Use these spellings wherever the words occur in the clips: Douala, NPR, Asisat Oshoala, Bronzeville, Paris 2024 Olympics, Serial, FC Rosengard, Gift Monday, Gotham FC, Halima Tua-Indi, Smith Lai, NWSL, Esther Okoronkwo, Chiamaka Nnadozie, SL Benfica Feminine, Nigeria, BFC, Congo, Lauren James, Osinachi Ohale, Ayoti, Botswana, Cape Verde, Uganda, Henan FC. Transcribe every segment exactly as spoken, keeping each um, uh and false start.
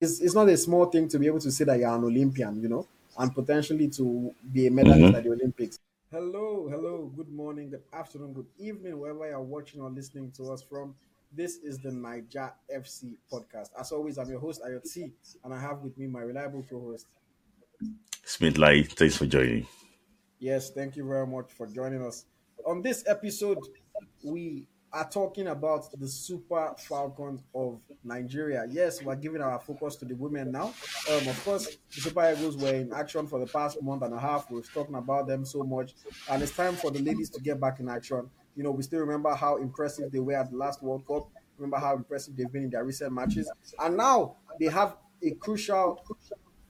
it's, it's not a small thing to be able to say that you're an Olympian, you know, and potentially to be a medalist mm-hmm. at the Olympics. Hello, hello, good morning, good afternoon, good evening, wherever you're watching or listening to us from. This is the Naija F C podcast. As always, I'm your host, Ayoti, and I have with me my reliable co-host. Smith Lai, thanks for joining. Yes, thank you very much for joining us. On this episode, we are talking about the Super Falcons of Nigeria. Yes, we're giving our focus to the women now. Um, of course, the Super Eagles were in action for the past month and a half. We've talked about them so much. And it's time for the ladies to get back in action. You know, we still remember how impressive they were at the last World Cup. Remember how impressive they've been in their recent matches. And now they have a crucial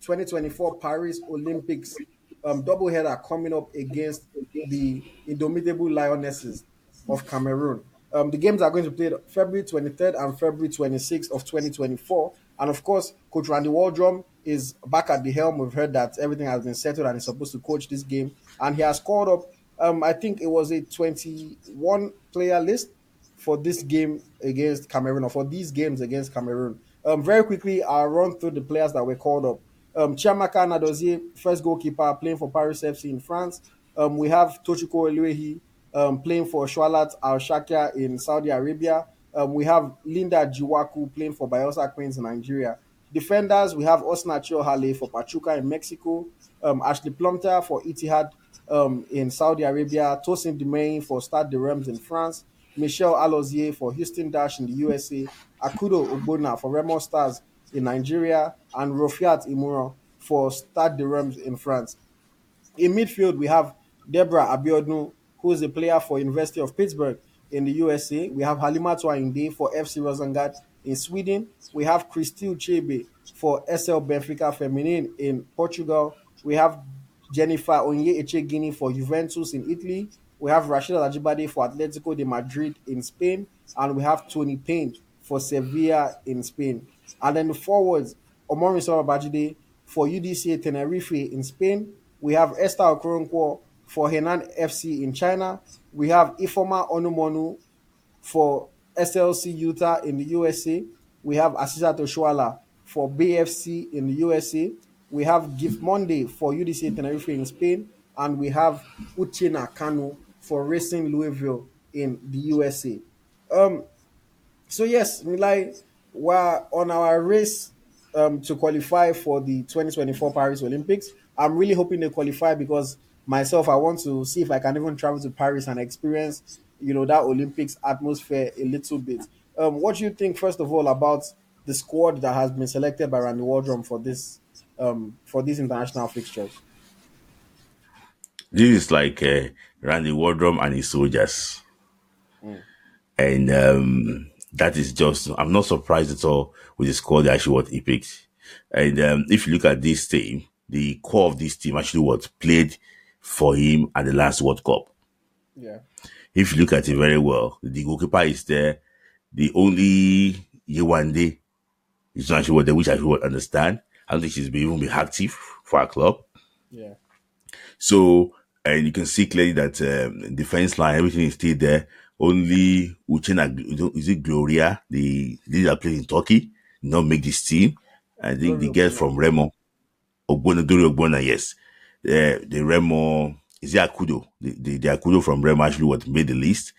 twenty twenty-four Paris Olympics um, doubleheader coming up against the Indomitable Lionesses of Cameroon. Um, the games are going to be played February twenty-third and February twenty-sixth of twenty twenty-four. And of course, Coach Randy Waldrum is back at the helm. We've heard that everything has been settled and he's supposed to coach this game. And he has called up, um, I think it was a twenty-one player list for this game against Cameroon, or for these games against Cameroon. Um, very quickly, I'll run through the players that were called up. Um, Chiamaka Nnadozie, first goalkeeper, playing for Paris F C in France. Um, we have Tochiko Eluehi, Um, playing for Shualat Al-Shakia in Saudi Arabia. Um, we have Linda Jiwaku playing for Bayelsa Queens in Nigeria. Defenders, we have Osinachi Ohale for Pachuca in Mexico, um, Ashleigh Plumptre for Etihad um, in Saudi Arabia, Tosin Demey for Stade de Reims in France, Michelle Alozier for Houston Dash in the U S A, Akudo Ogbonna for Remo Stars in Nigeria, and Rofiat Imura for Stade de Reims in France. In midfield, we have Deborah Abiodun, who is a player for University of Pittsburgh in the U S A. We have Halima Tua-Indi for F C Rosengard in Sweden. We have Christy Ucheibe for S L Benfica Feminine in Portugal. We have Jennifer Onyeh-Echeguini for Juventus in Italy. We have Rasheedat Ajibade for Atletico de Madrid in Spain. And we have Toni Payne for Sevilla in Spain. And then the forwards, Omori Sorabajide for U D C A Tenerife in Spain. We have Esther Okoronkwo for Henan F C in China. We have Ifeoma Onumonu for S L C Utah in the U S A. We have Asisat Oshoala for B F C in the U S A. We have Gift Monday for U D C A Tenerife in Spain. And we have Uchina Kanu for Racing Louisville in the U S A. Um, so yes, Milai, we're on our race um, to qualify for the twenty twenty-four Paris Olympics. I'm really hoping they qualify because myself, I want to see if I can even travel to Paris and experience, you know, that Olympics atmosphere a little bit. Um, what do you think, first of all, about the squad that has been selected by Randy Waldrum for this, um, for these international fixtures? This is like uh, Randy Waldrum and his soldiers, mm. and um, that is just. I'm not surprised at all with the squad that actually what he picked. And um, if you look at this team, the core of this team actually what played for him at the last World Cup. Yeah. If you look at it very well, the goalkeeper is there. The only Yewande is not sure, which I should understand. I don't think she's been, even been active for our club. Yeah. So, and you can see clearly that um, defense line, everything is still there. Only Uchenna, is it Gloria, the leader playing in Turkey, not make this team. I think Gloria, the girl from Remo, Ogbonna, Dori Ogbonna, yes. Uh, the Remo, is it Akudo? The, the, the Akudo from Remo actually what made the list.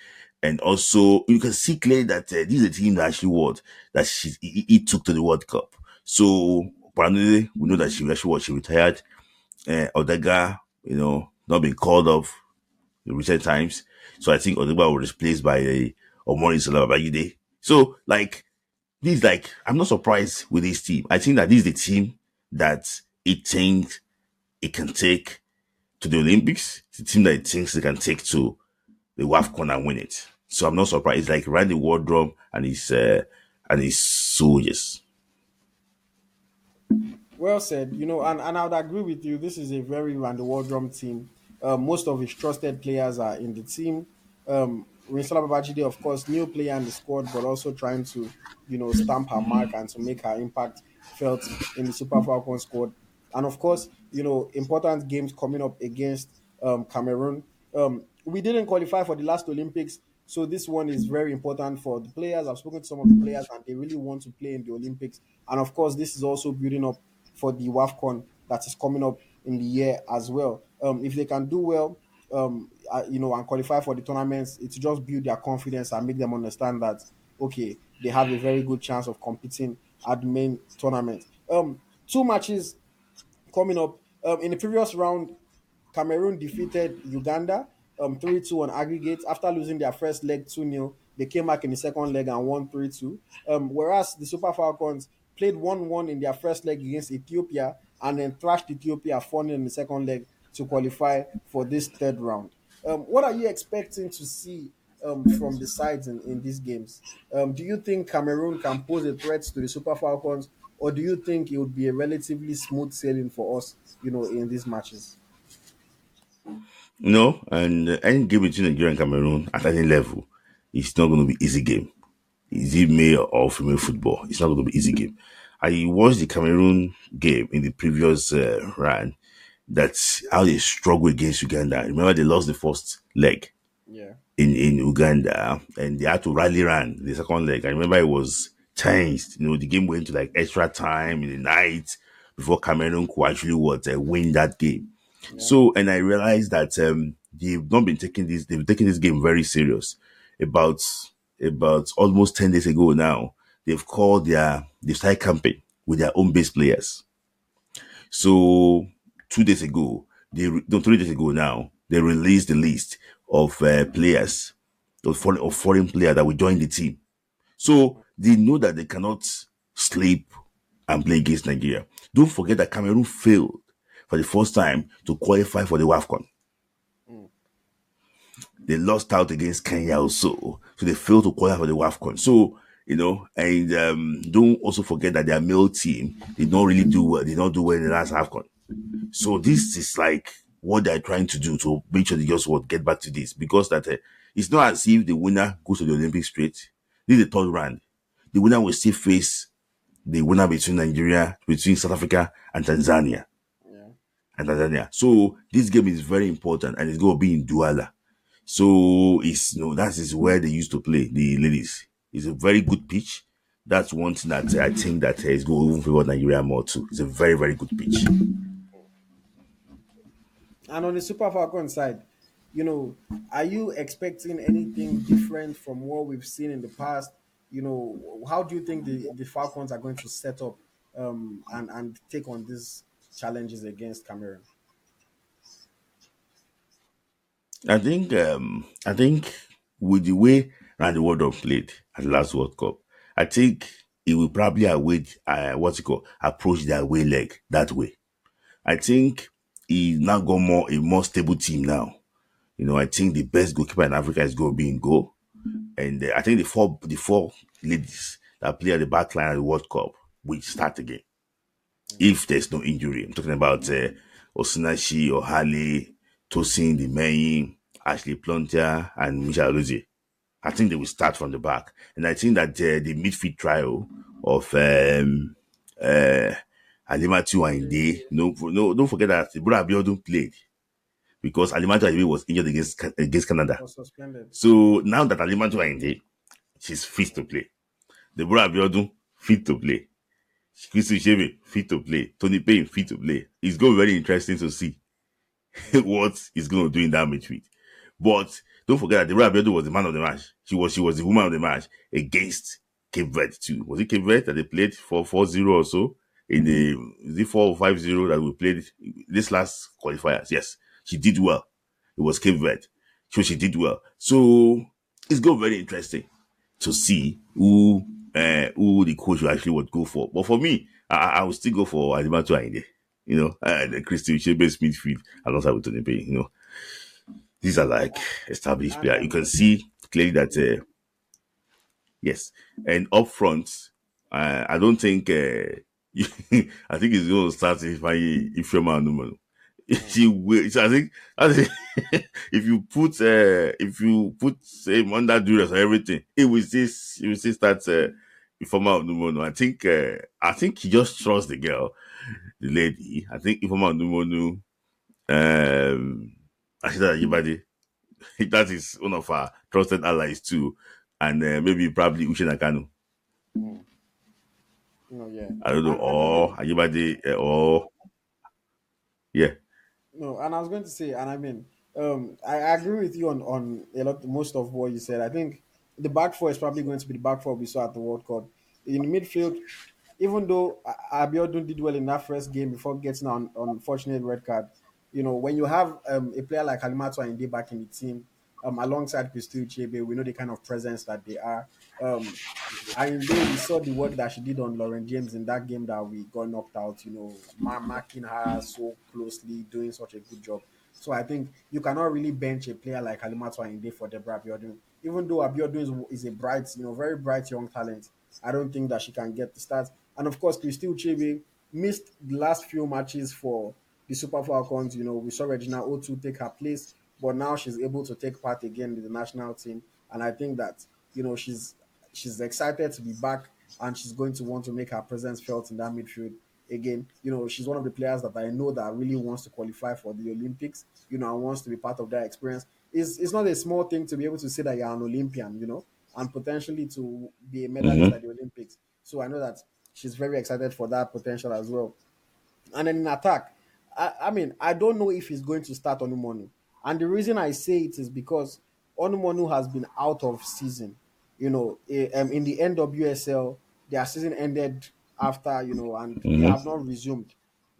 And also, you can see clearly that uh, this is a team that actually what, that she, he, he took to the World Cup. So, apparently, we know that she actually what, she retired. Uh, Odega, you know, not been called off in recent times. So, I think Odega was replaced by uh, Omori Sorabajide. So, like, this is like, I'm not surprised with this team. I think that this is the team that it changed. It can take to the Olympics. It's a team that it thinks they can take to the WAFCON and win it. So I'm not surprised. It's like Randy Waldrum and his uh, and his soldiers. Well said. You know, and, and I would agree with you. This is a very Randy Waldrum team. Uh, most of his trusted players are in the team. Um, Rinsala Babajide, of course, new player in the squad, but also trying to, you know, stamp her mark and to make her impact felt in the Super Falcons squad. And of course, you know, important games coming up against um, Cameroon. Um, we didn't qualify for the last Olympics, So this one is very important for the players. I've spoken to some of the players and they really want to play in the Olympics. And of course, this is also building up for the WAFCON that is coming up in the year as well. Um, if they can do well, um, uh, you know, and qualify for the tournaments, it's just build their confidence and make them understand that, okay, they have a very good chance of competing at the main tournament. Um, two matches coming up. Um, in the previous round, Cameroon defeated Uganda Um, three two on aggregate. After losing their first leg two nil, they came back in the second leg and won three two. Um, whereas the Super Falcons played one one in their first leg against Ethiopia and then thrashed Ethiopia four nil in the second leg to qualify for this third round. Um, what are you expecting to see um, from the sides in, in these games? Um, do you think Cameroon can pose a threat to the Super Falcons, or do you think it would be a relatively smooth sailing for us, you know, in these matches? No, and uh, any game between Nigeria and Cameroon at any level, it's not going to be easy game. Is it male or female football? It's not going to be easy game. I watched the Cameroon game in the previous uh, round. That's how they struggle against Uganda. Remember, they lost the first leg yeah. in, in Uganda, and they had to rally run the second leg. I remember it was changed. You know, the game went to like extra time in the night before Cameroon could actually what, uh, win that game. Yeah. So, and I realized that um, they've not been taking this, they've taken this game very serious. About, about almost ten days ago now, they've called their, they've started camping with their own base players. So two days ago, they, no, three days ago now, they released the list of uh, players, of foreign, of foreign players that will join the team. So they know that they cannot sleep and play against Nigeria. Don't forget that Cameroon failed for the first time to qualify for the WAFCON. Mm. They lost out against Kenya also, so they failed to qualify for the WAFCON. So, you know, and um, don't also forget that their male team did not really do well, did not do well in the last AFCON. So this is like what they're trying to do to make sure they just what, get back to this, because that uh, it's not as if the winner goes to the Olympics straight. This is the third round. The winner will still face the winner between Nigeria, between South Africa and Tanzania. Tanzania. So this game is very important, and it's going to be in Douala. So it's you know, that is where they used to play the ladies. It's a very good pitch. That's one thing that uh, I think that uh, is going to even favor Nigeria more too. It's a very very good pitch. And on the Super Falcon side, you know, are you expecting anything different from what we've seen in the past? You know, how do you think the, the Falcons are going to set up um, and and take on this? Challenges against Cameroon. I think um, I think with the way Randy Waldrum played at the last World Cup, I think he will probably await uh, what's it called approach their away leg that way. I think he's now got more a more stable team now. You know, I think the best goalkeeper in Africa is going to be in goal, and uh, I think the four the four ladies that play at the back line at the World Cup will start again. If there's no injury, I'm talking about uh, Osinachi Ohale, Tosin Demey, Ashleigh Plumptre, and Michelle Alozier. I think they will start from the back, and I think that uh, the midfield trio of um, uh, Halima Tua-Indi. No, no, don't forget that Deborah Abiodun played because Halima Tua-Indi was injured against against Canada. So now that Halima Tua-Indi, she's fit to play. Deborah Abiodun fit to play. Christy Ucheibe, fit to play. Toni Payne, fit to play. It's going to be very interesting to see what he's going to do in that midfield. But don't forget that Deborah Abiodun was the man of the match. She was she was the woman of the match against Cape Verde too. Was it Cape Verde that they played for four zero or so? In the, the four five zero that we played this last qualifiers? Yes. She did well. It was Cape Verde. So she did well. So it's going to be very interesting to see who... Uh, who the coach actually would go for. But for me, I, I would still go for Halima Tua-Indi, you know, and uh, Christy Ucheibe midfield alongside with Toni Payne, you know. These are like established players. You can see clearly that, uh, yes. And up front, uh, I don't think, uh, I think it's going to start if I, Ifeoma Onumonu. She will, so I think, I think if you put uh, if you put say under duress or everything, it will still it will still start uh, Ifeoma Onumonu. I think uh, I think he just trusts the girl, the lady. I think Ifeoma Onumonu, um, Rasheedat Ajibade, that is one of our trusted allies too, and uh, maybe probably Uchina Kanu. Mm. No, yeah. I don't know. Or Ajibade. Or yeah. No, and I was going to say, and I mean, um, I agree with you on, on a lot, most of what you said. I think the back four is probably going to be the back four we saw at the World Cup. In midfield, even though Abiodun did well in that first game before getting an unfortunate red card, you know, when you have um, a player like Halima Tua-Indi back in the team, um, alongside Christy Ucheibe, we know the kind of presence that they are. Um, and we saw the work that she did on Lauren James in that game that we got knocked out, you know, marking her so closely, doing such a good job. So I think you cannot really bench a player like Halima Tua-Indi for Deborah Abiodun. Even though Abiodun is, is a bright, you know, very bright young talent, I don't think that she can get the start. And of course, Christy Ucheibe missed the last few matches for the Super Falcons. You know, we saw Regina Otu take her place, but now she's able to take part again with the national team. And I think that, you know, she's she's excited to be back, and she's going to want to make her presence felt in that midfield again. You know, she's one of the players that I know that really wants to qualify for the Olympics, you know, and wants to be part of that experience. It's, it's not a small thing to be able to say that you're an Olympian, you know, and potentially to be a medalist mm-hmm. at the Olympics. So I know that she's very excited for that potential as well. And then in attack, I, I mean, I don't know if he's going to start Onumonu. And the reason I say it is because Onumonu has been out of season. You know, in the N W S L, their season ended after, you know, and mm-hmm. they have not resumed.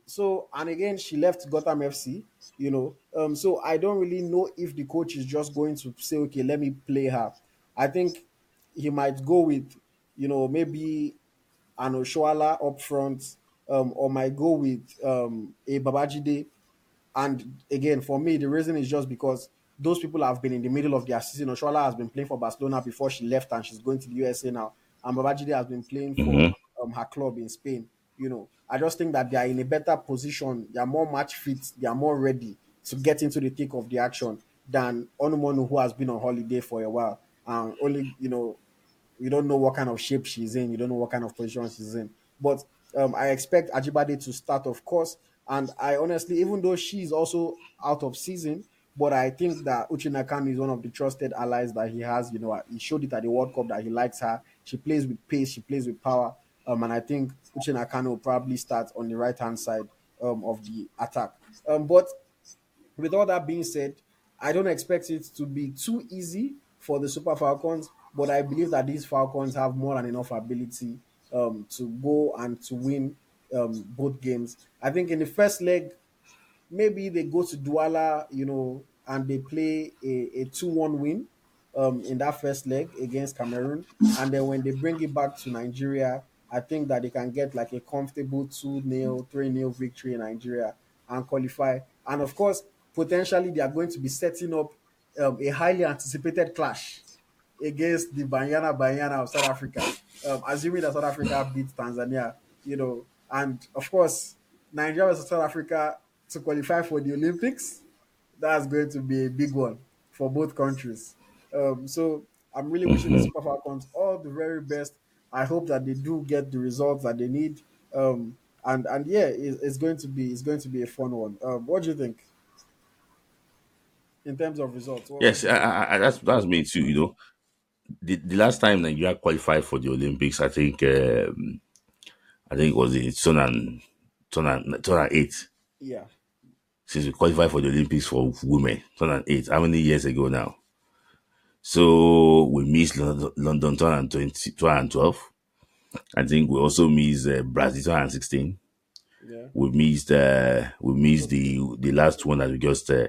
So, and again, she left Gotham F C, you know. Um, so I don't really know if the coach is just going to say, okay, let me play her. I think he might go with, you know, maybe an Oshoala up front, um, or might go with um, a Babajide. And again, for me, the reason is just because those people have been in the middle of their season. Oshoala has been playing for Barcelona before she left, and she's going to the U S A now. And Babajide has been playing for mm-hmm. um, her club in Spain. You know, I just think that they are in a better position. They are more match fit. They are more ready to get into the thick of the action than Onumonu, who has been on holiday for a while. And only, you know, you don't know what kind of shape she's in. You don't know what kind of position she's in. But um, I expect Ajibade to start, of course. And I honestly, even though she's also out of season, but I think that Uchina Kanu is one of the trusted allies that he has. You know, he showed it at the World Cup that he likes her. She plays with pace. She plays with power. Um, and I think Uchina Kanu will probably start on the right-hand side um, of the attack. Um, but with all that being said, I don't expect it to be too easy for the Super Falcons, but I believe that these Falcons have more than enough ability um, to go and to win um, both games. I think in the first leg, maybe they go to Douala, you know, and they play a, a two one win um, in that first leg against Cameroon. And then when they bring it back to Nigeria, I think that they can get like a comfortable two nil, three nil victory in Nigeria and qualify. And of course, potentially they are going to be setting up um, a highly anticipated clash against the Banyana Banyana of South Africa, um, assuming that South Africa beats Tanzania, you know. And of course, Nigeria versus South Africa to qualify for the Olympics, that's going to be a big one for both countries. Um, so I'm really wishing the Super Falcons all the very best. I hope that they do get the results that they need, um, and and yeah, it, it's going to be it's going to be a fun one. Um, what do you think in terms of results? What yes, I, I, that's that's me too. You know, the, the last time Nigeria qualified for the Olympics, I think um, I think it was in two thousand eight. Yeah, since we qualified for the Olympics for women, two thousand eight. How many years ago now? So we missed London twenty twelve. I think we also missed uh, Brazil twenty sixteen. Yeah. We missed uh, we missed the the last one that we just uh,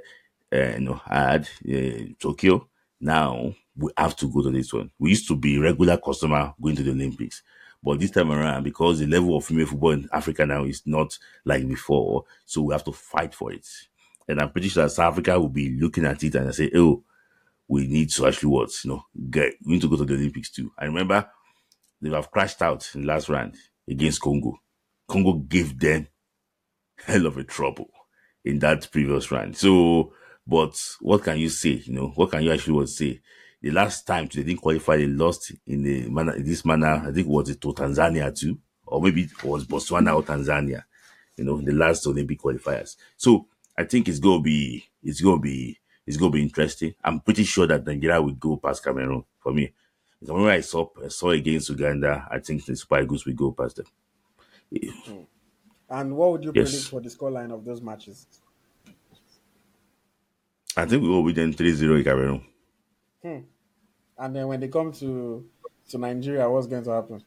uh, you know had uh, Tokyo. Now we have to go to this one. We used to be regular customer going to the Olympics, but this time around, because the level of female football in Africa now is not like before, so we have to fight for it. And I'm pretty sure that South Africa will be looking at it and say, "Oh, we need to actually what you know get we need to go to the Olympics too." I remember they have crashed out in the last round against Congo. Congo gave them hell of a trouble in that previous round. So, but what can you say? You know, what can you actually what say? The last time they didn't qualify, they lost in the manner in this manner. I think it was to Tanzania too, or maybe it was Botswana or Tanzania. You know, the last Olympic qualifiers. So I think it's gonna be it's gonna be It's going to be interesting. I'm pretty sure that Nigeria will go past Cameroon for me. When I saw, I saw against Uganda, I think the Super Eagles will go past them. Mm. And what would you yes. predict for the scoreline of those matches? I think we will be them three zero in Cameroon. Hmm. And then when they come to, to Nigeria, what's going to happen?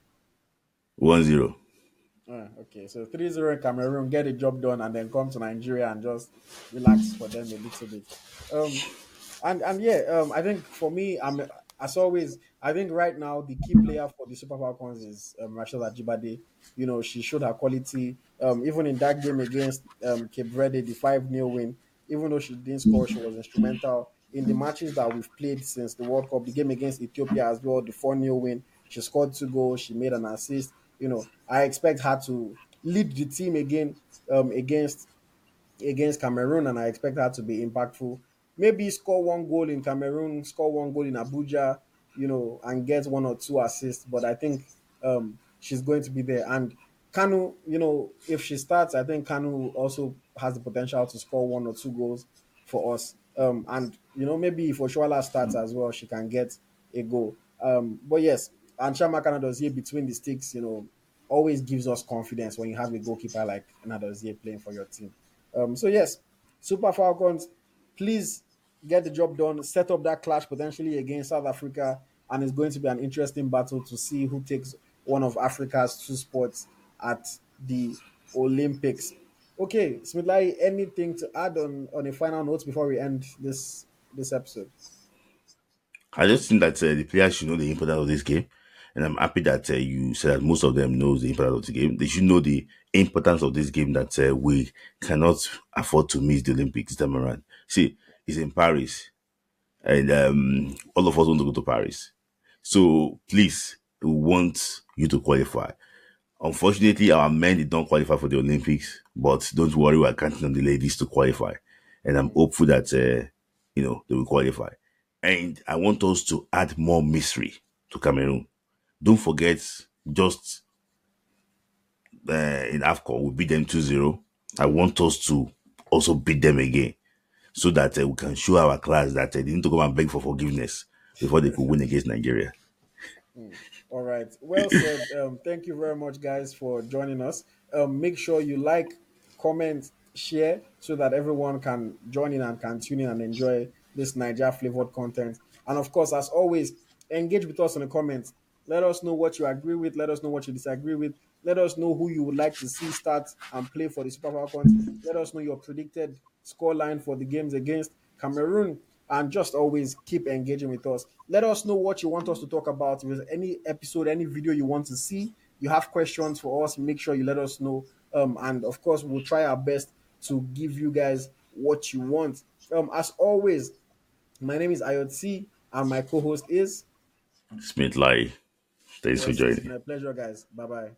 one zero. Oh, okay, so three zero in Cameroon, get the job done, and then come to Nigeria and just relax for them a little bit. Um, and, and yeah, um, I think for me, I'm, as always, I think right now the key player for the Super Falcons is um, Rasheedat Ajibade. You know, she showed her quality. Um, even in that game against um, Cape Verde, the five nil win, even though she didn't score, she was instrumental. In the matches that we've played since the World Cup, the game against Ethiopia as well, the four nil win, she scored two goals, she made an assist. You know, I expect her to lead the team again um, against against Cameroon, and I expect her to be impactful. Maybe score one goal in Cameroon, score one goal in Abuja, you know, and get one or two assists. But I think um, she's going to be there. And Kanu, you know, if she starts, I think Kanu also has the potential to score one or two goals for us. Um, and, you know, maybe if Oshoala starts as well, she can get a goal. Um, but yes, and Chiamaka Nnadozie between the sticks, you know, always gives us confidence when you have a goalkeeper like Nnadozie playing for your team. Um, so, yes, Super Falcons, please get the job done, set up that clash potentially against South Africa, and it's going to be an interesting battle to see who takes one of Africa's two sports at the Olympics. Okay, Smidlai, anything to add on, on a final note before we end this, this episode? I just think that uh, the players should know the importance of this game. And I'm happy that uh, you said that most of them knows the importance of the game. They should know the importance of this game, that uh, we cannot afford to miss the Olympics time around. See, it's in Paris, and um, all of us want to go to Paris. So please, we want you to qualify. Unfortunately, our men did not qualify for the Olympics, but don't worry, we are counting on the ladies to qualify. And I'm hopeful that uh, you know they will qualify. And I want us to add more mystery to Cameroon. Don't forget, just uh, in AFCON, we beat them two zero. I want us to also beat them again so that uh, we can show our class that uh, they didn't come and beg for forgiveness before they could win against Nigeria. Mm. All right. Well said. Um, thank you very much, guys, for joining us. Um, make sure you like, comment, share so that everyone can join in and can tune in and enjoy this Naija-flavored content. And, of course, as always, engage with us in the comments. Let us know what you agree with. Let us know what you disagree with. Let us know who you would like to see start and play for the Super Falcons. Let us know your predicted scoreline for the games against Cameroon. And just always keep engaging with us. Let us know what you want us to talk about. If there's any episode, any video you want to see, you have questions for us, make sure you let us know. Um, and, of course, we'll try our best to give you guys what you want. Um, as always, my name is Ayotsi, and my co-host is Smith Lai. Thanks yes, for joining. It's my pleasure, guys. Bye bye.